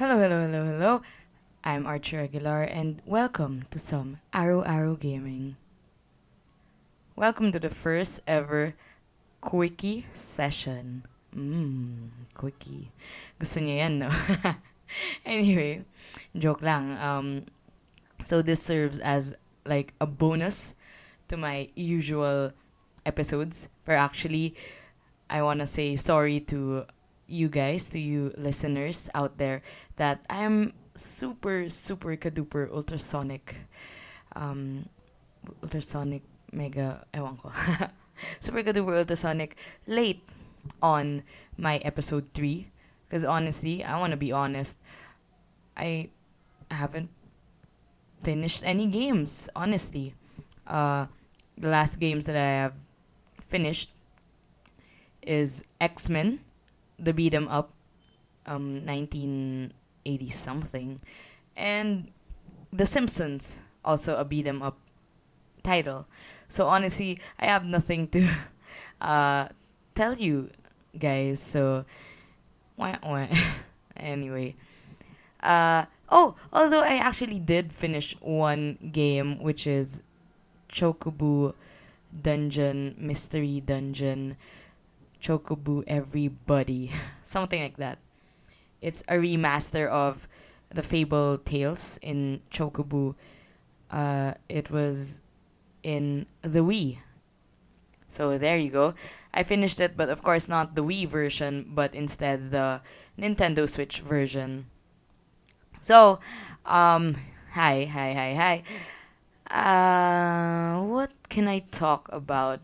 Hello. I'm Archie Aguilar and welcome to some Aero Aero Gaming. Welcome to the first ever quickie session. Quickie. Gusto niya yan, no? Anyway, joke lang. So this serves as like a bonus to my usual episodes, but actually I want to say sorry to you guys, to you listeners out there, that I'm super kaduper ultrasonic mega ewan ko super kaduper ultrasonic late on my episode 3, because honestly, I want to be honest, I haven't finished any games, honestly. The last games that I have finished is X-Men, the beat 'em up, 1980 something, and The Simpsons, also a beat 'em up title. So honestly, I have nothing to tell you guys. So anyway, although I actually did finish one game, which is Chocobo Dungeon, Mystery Dungeon, Chocobo Everybody, something like that. It's a remaster of the Fable Tales in Chocobo. It was in the Wii. So there you go. I finished it, but of course not the Wii version, but instead the Nintendo Switch version. So, hi. What can I talk about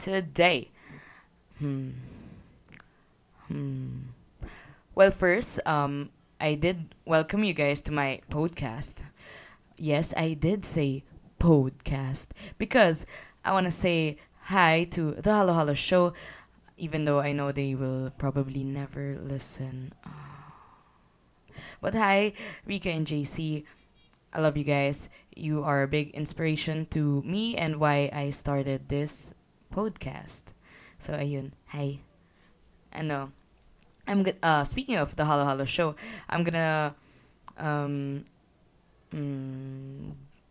today? Well, first, I did welcome you guys to my podcast. Yes, I did say podcast because I want to say hi to the Halo Halo Show, even though I know they will probably never listen. But hi, Rika and JC. I love you guys. You are a big inspiration to me and why I started this podcast. So, ayun. Hi. Ano. Speaking of the Halo Halo Show, I'm gonna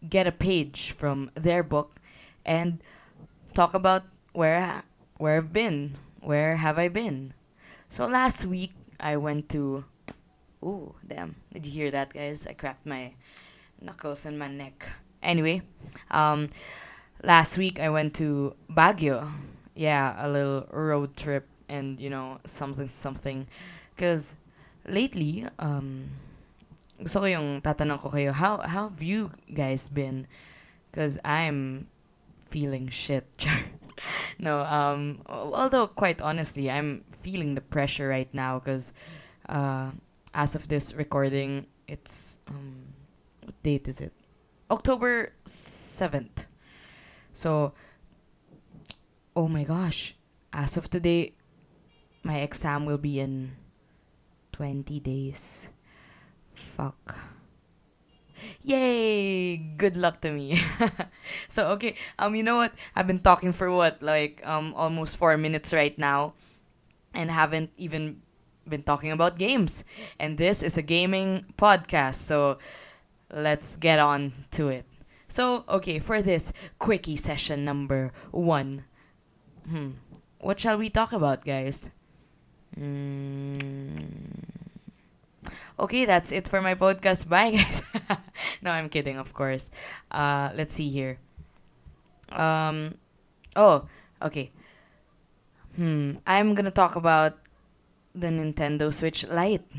get a page from their book and talk about where have I been. So last week I went to. Ooh, damn! Did you hear that, guys? I cracked my knuckles and my neck. Anyway, last week I went to Baguio. Yeah, a little road trip and, you know, something. Because lately, gusto ko yung tatanong ko kayo, how have you guys been? Because I'm feeling shit. No, although quite honestly, I'm feeling the pressure right now because as of this recording, it's, what date is it? October 7th. So, oh my gosh. As of today, my exam will be in 20 days. Fuck. Yay! Good luck to me. So, okay. You know what? I've been talking for almost 4 minutes right now. And haven't even been talking about games. And this is a gaming podcast. So, let's get on to it. So, okay, for this quickie session number 1. What shall we talk about, guys? Okay, that's it for my podcast. Bye, guys. No, I'm kidding, of course. Let's see here. Oh, okay. I'm gonna talk about the Nintendo Switch Lite.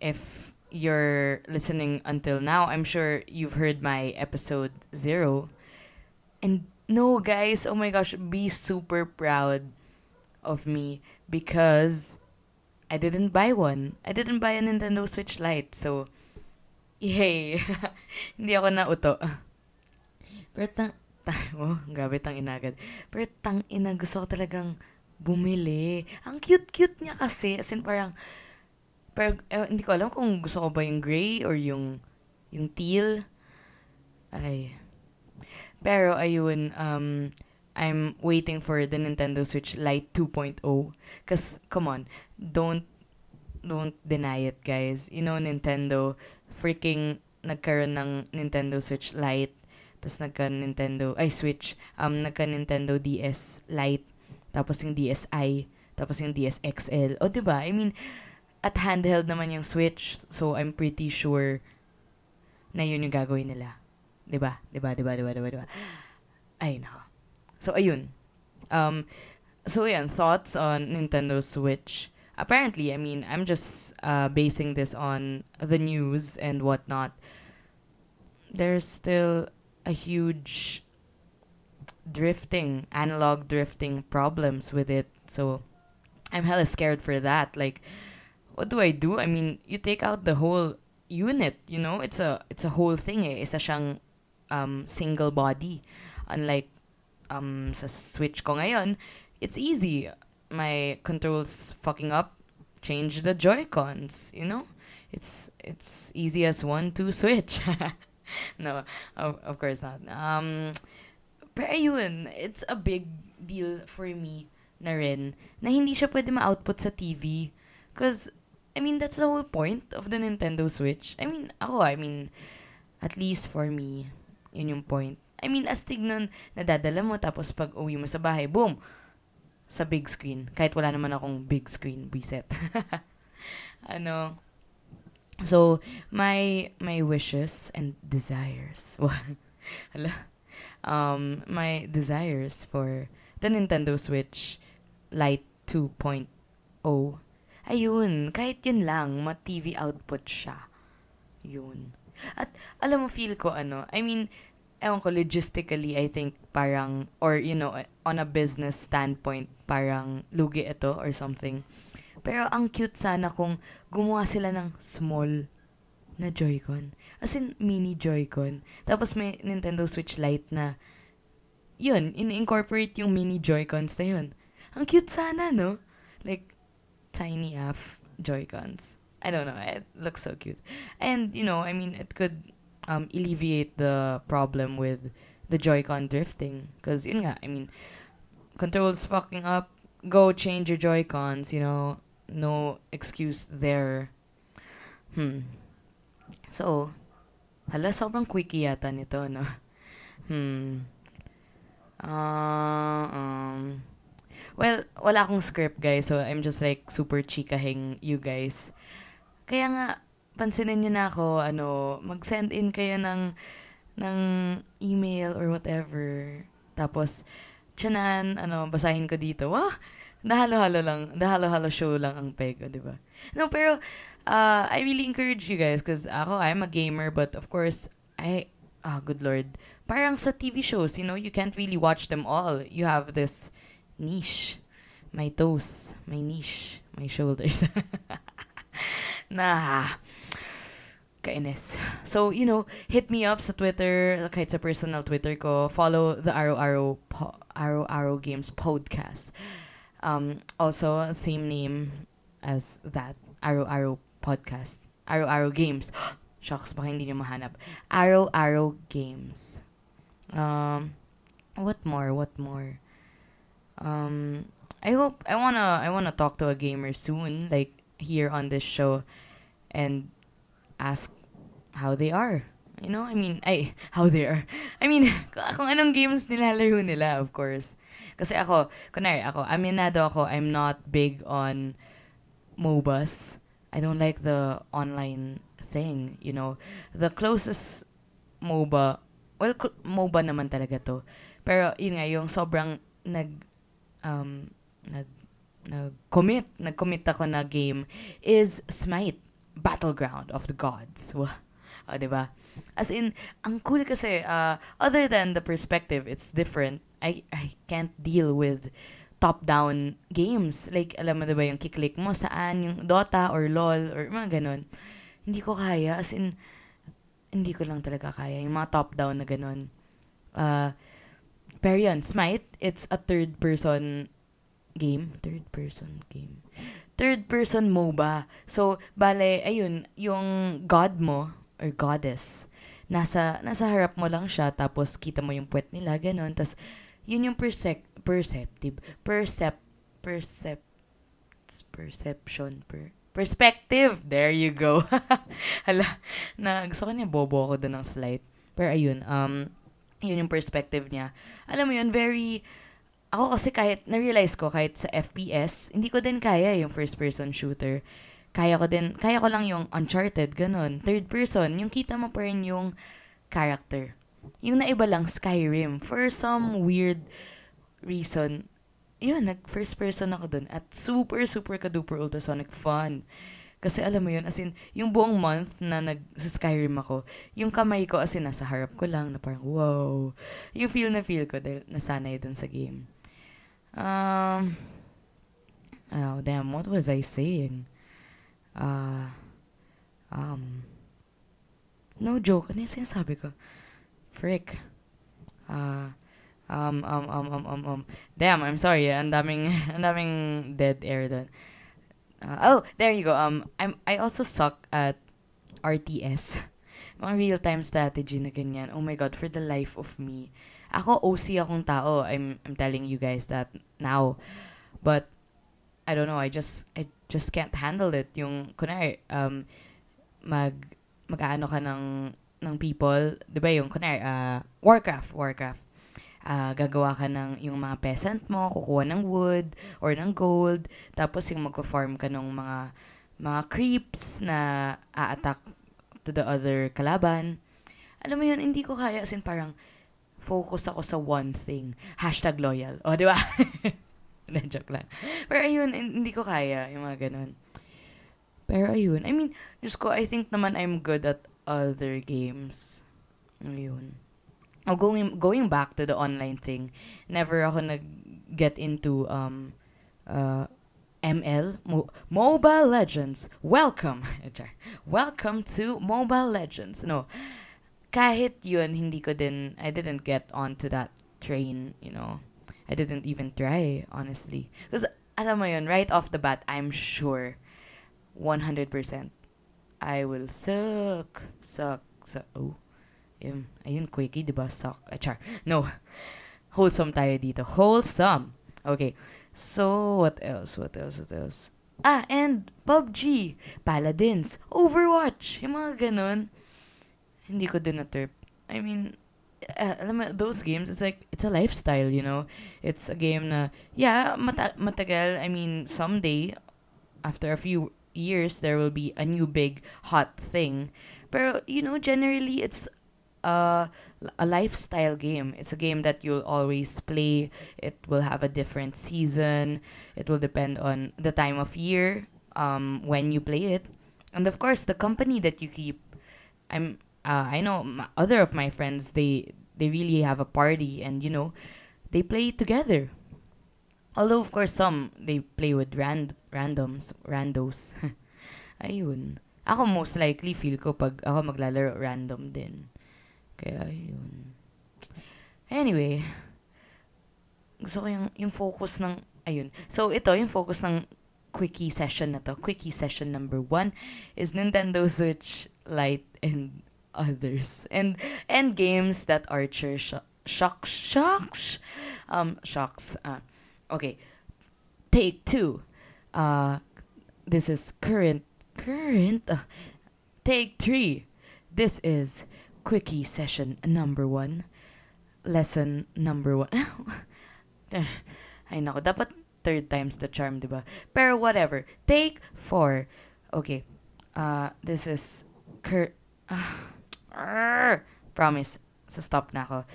If you're listening until now, I'm sure you've heard my episode 0. And no, guys, oh my gosh, be super proud of me because I didn't buy one. I didn't buy a Nintendo Switch Lite, so yay. Hindi ako nauto. Pero grabe, tang ina agad. Pero tang ina, gusto ko talagang bumili. Ang cute-cute niya kasi, as in parang hindi ko alam kung gusto ko ba yung gray or yung teal. Ay. Pero ayun, I'm waiting for the Nintendo Switch Lite 2.0. Cause, come on, don't don't deny it, guys. You know, Nintendo, freaking nagkaroon ng Nintendo Switch Lite, tapos nagka Nintendo DS Lite, tapos yung DSi, tapos yung DS XL. O, diba? I mean, at handheld naman yung Switch, so I'm pretty sure na yun yung gagawin nila. Diba? Ay, nako. So, ayun. So, yan, thoughts on Nintendo Switch. Apparently, I mean, I'm just basing this on the news and whatnot. There's still a huge analog drifting problems with it. So, I'm hella scared for that. Like, what do? I mean, you take out the whole unit, you know? It's a whole thing, eh. Isa siyang single body. Unlike sa Switch ko ngayon, it's easy. My controls fucking up, change the Joy-Cons, you know? It's easy as 1, 2 switch. No, of course not. Pero yun, it's a big deal for me na rin na hindi siya pwede ma-output sa TV. Because, I mean, that's the whole point of the Nintendo Switch. I mean, at least for me, yun yung point. I mean, astig nun, nadadala mo, tapos pag uwi mo sa bahay, boom! Sa big screen. Kahit wala naman akong big screen preset. Ano? So, my wishes and desires. Hala? My desires for the Nintendo Switch Lite 2.0. Ayun. Kahit yun lang, ma-TV output siya. Yun. At, alam mo, feel ko, ano? I mean, ewan ko, logistically, I think parang, or you know, on a business standpoint, parang lugi ito or something. Pero ang cute sana kung gumawa sila ng small na Joy-Con. As in, mini Joy-Con. Tapos may Nintendo Switch Lite na, yun, in-incorporate yung mini Joy-Cons na yun. Ang cute sana, no? Like, tiny half Joy-Cons. I don't know, it looks so cute. And, you know, I mean, it could alleviate the problem with the Joy-Con drifting. Because, yun nga, I mean, controls fucking up, go change your Joy-Cons, you know, no excuse there. So, hala, sobrang quickie yata nito, no? Well, wala akong script, guys, so I'm just like super chikahing you guys. Kaya nga, pansinin nyo na ako, ano, mag-send in kayo ng email or whatever. Tapos, tiyanan, ano, basahin ko dito. Wow! Dahalo-halo lang. Dahalo-halo show lang ang peg, o, diba? No, pero, I really encourage you guys because ako, I'm a gamer, but of course, good lord. Parang sa TV shows, you know, you can't really watch them all. You have this niche. My toes, my niche, my shoulders. Nah. Kainis. So, you know, hit me up sa Twitter, kahit sa personal Twitter ko. Follow the Aero Aero Games podcast. Also, same name as that. Aero Aero podcast. Aero Aero Games. Shocks, baka hindi nyo mahanap. Aero Aero Games. What more? I wanna talk to a gamer soon, like here on this show, and ask how they are. You know, I mean, how they are. I mean, kung anong games nilalaro nila, of course. Kasi ako, aminado ako, I'm not big on MOBAs. I don't like the online thing, you know. The closest MOBA, well, MOBA naman talaga to. Pero, yun nga, yung sobrang nag-commit ako na game is Smite. Battleground of the Gods. Wow. Oh, diba? As in, ang cool kasi, other than the perspective, it's different. I can't deal with top-down games. Like, alam mo diba yung kiklik mo saan, yung Dota or LOL or mga ganun. Hindi ko kaya. As in, hindi ko lang talaga kaya. Yung mga top-down na ganun. Pero yun, Smite, it's a third-person game. Third-person MOBA. So, bale, ayun, yung god mo, or goddess, nasa harap mo lang siya, tapos kita mo yung puwet nila, ganun. Tapos, yun yung perception. Perspective. There you go. Hala, na gusto ko niya bobo ako doon ng slide. Pero ayun, yun yung perspective niya. Alam mo yun, very, ako kasi kahit, na-realize ko, kahit sa FPS, hindi ko din kaya yung first-person shooter. Kaya ko lang yung Uncharted, ganun. Third person, yung kita mo pa rin yung character. Yung naiba lang, Skyrim. For some weird reason, yun, nag-first person ako dun. At super, super kaduper ultrasonic fun. Kasi alam mo yun, as in, yung buong month na nag-Skyrim ako, yung kamay ko, as in, nasa harap ko lang, na parang, wow. Yung feel na feel ko, dahil nasanay dun sa game. Oh, damn, what was I saying? No joke, ano yung sinasabi ko? Frick. Damn, I'm sorry. Ang daming dead air doon. There you go. I also suck at RTS. Mga real-time strategy na ganyan. Oh my God, for the life of me. Ako, OC akong tao. I'm telling you guys that now. But, I don't know. I just can't handle it. Yung, kunwari, mag-aano ka ng people. Diba yung, kunwari, Warcraft. Gagawa ka ng yung mga peasant mo, kukuha ng wood or ng gold, tapos yung magko-farm ka ng mga creeps na a-attack to the other kalaban. Alam mo yun, hindi ko kaya, as in parang focus ako sa one thing. #loyal. O, di ba? Joke lang. Pero ayun, hindi ko kaya yung mga ganun. Pero ayun, I mean, Diyos ko, I think naman I'm good at other games. Ayun. Oh, going back to the online thing, never ako nag-get into ML, Mobile Legends. Welcome to Mobile Legends. No, kahit yun, hindi ko din, I didn't get onto that train, you know. I didn't even try, honestly. Because, alam mo yun, right off the bat, I'm sure, 100%, I will suck. Oh. Ayun, quickie, diba? Suck. Achar. No. Wholesome tayo dito. Wholesome. Okay. So, what else? And PUBG, Paladins, Overwatch. Yung mga ganun. Hindi ko din na-terp. I mean, alam mo, those games, it's like, it's a lifestyle, you know? It's a game na, yeah, matagal. I mean, someday, after a few years, there will be a new big hot thing. Pero, you know, generally, it's a lifestyle game. It's a game that you'll always play. It will have a different season. It will depend on the time of year, when you play it, and of course the company that you keep. I know other of my friends, they really have a party, and you know, they play together. Although of course some they play with randos. Ayun. Ako most likely feel ko pag ako maglalaro random din. Kaya yun. Anyway, gusto ko yung focus ng, ayun. So, ito, yung focus ng quickie session na to. Quickie session number 1 is Nintendo Switch Lite and others. And games that Archer shocks. Okay. Take 2. This is current. Take 3. This is quickie session number 1. Lesson number 1. Ay nako, dapat third time's the charm, diba? Pero whatever. Take 4. Okay. This is promise. So stop na ako.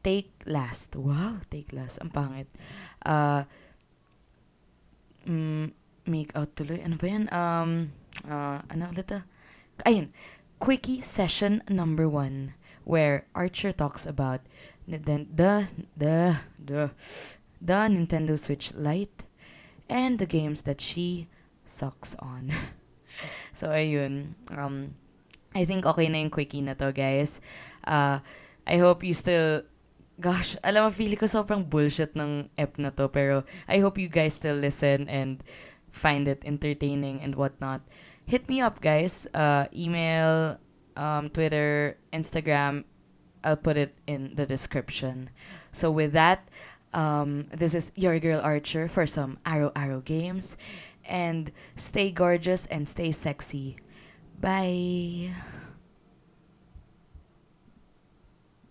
Take last. Wow, take last. Ang pangit. Make out tuloy. Ano ba yan? Ano ulit ah? Ayun. Quickie session number 1, where Archer talks about the Nintendo Switch Lite and the games that she sucks on. So ayun, I think okay na yung quickie na to, guys. I hope you still, gosh, alam mo, feel ko sobrang bullshit ng ep na to, pero I hope you guys still listen and find it entertaining and whatnot. Hit me up, guys. Email, Twitter, Instagram. I'll put it in the description. So with that, this is your girl Archer for some Aero Aero Games. and stay gorgeous and stay sexy. Bye!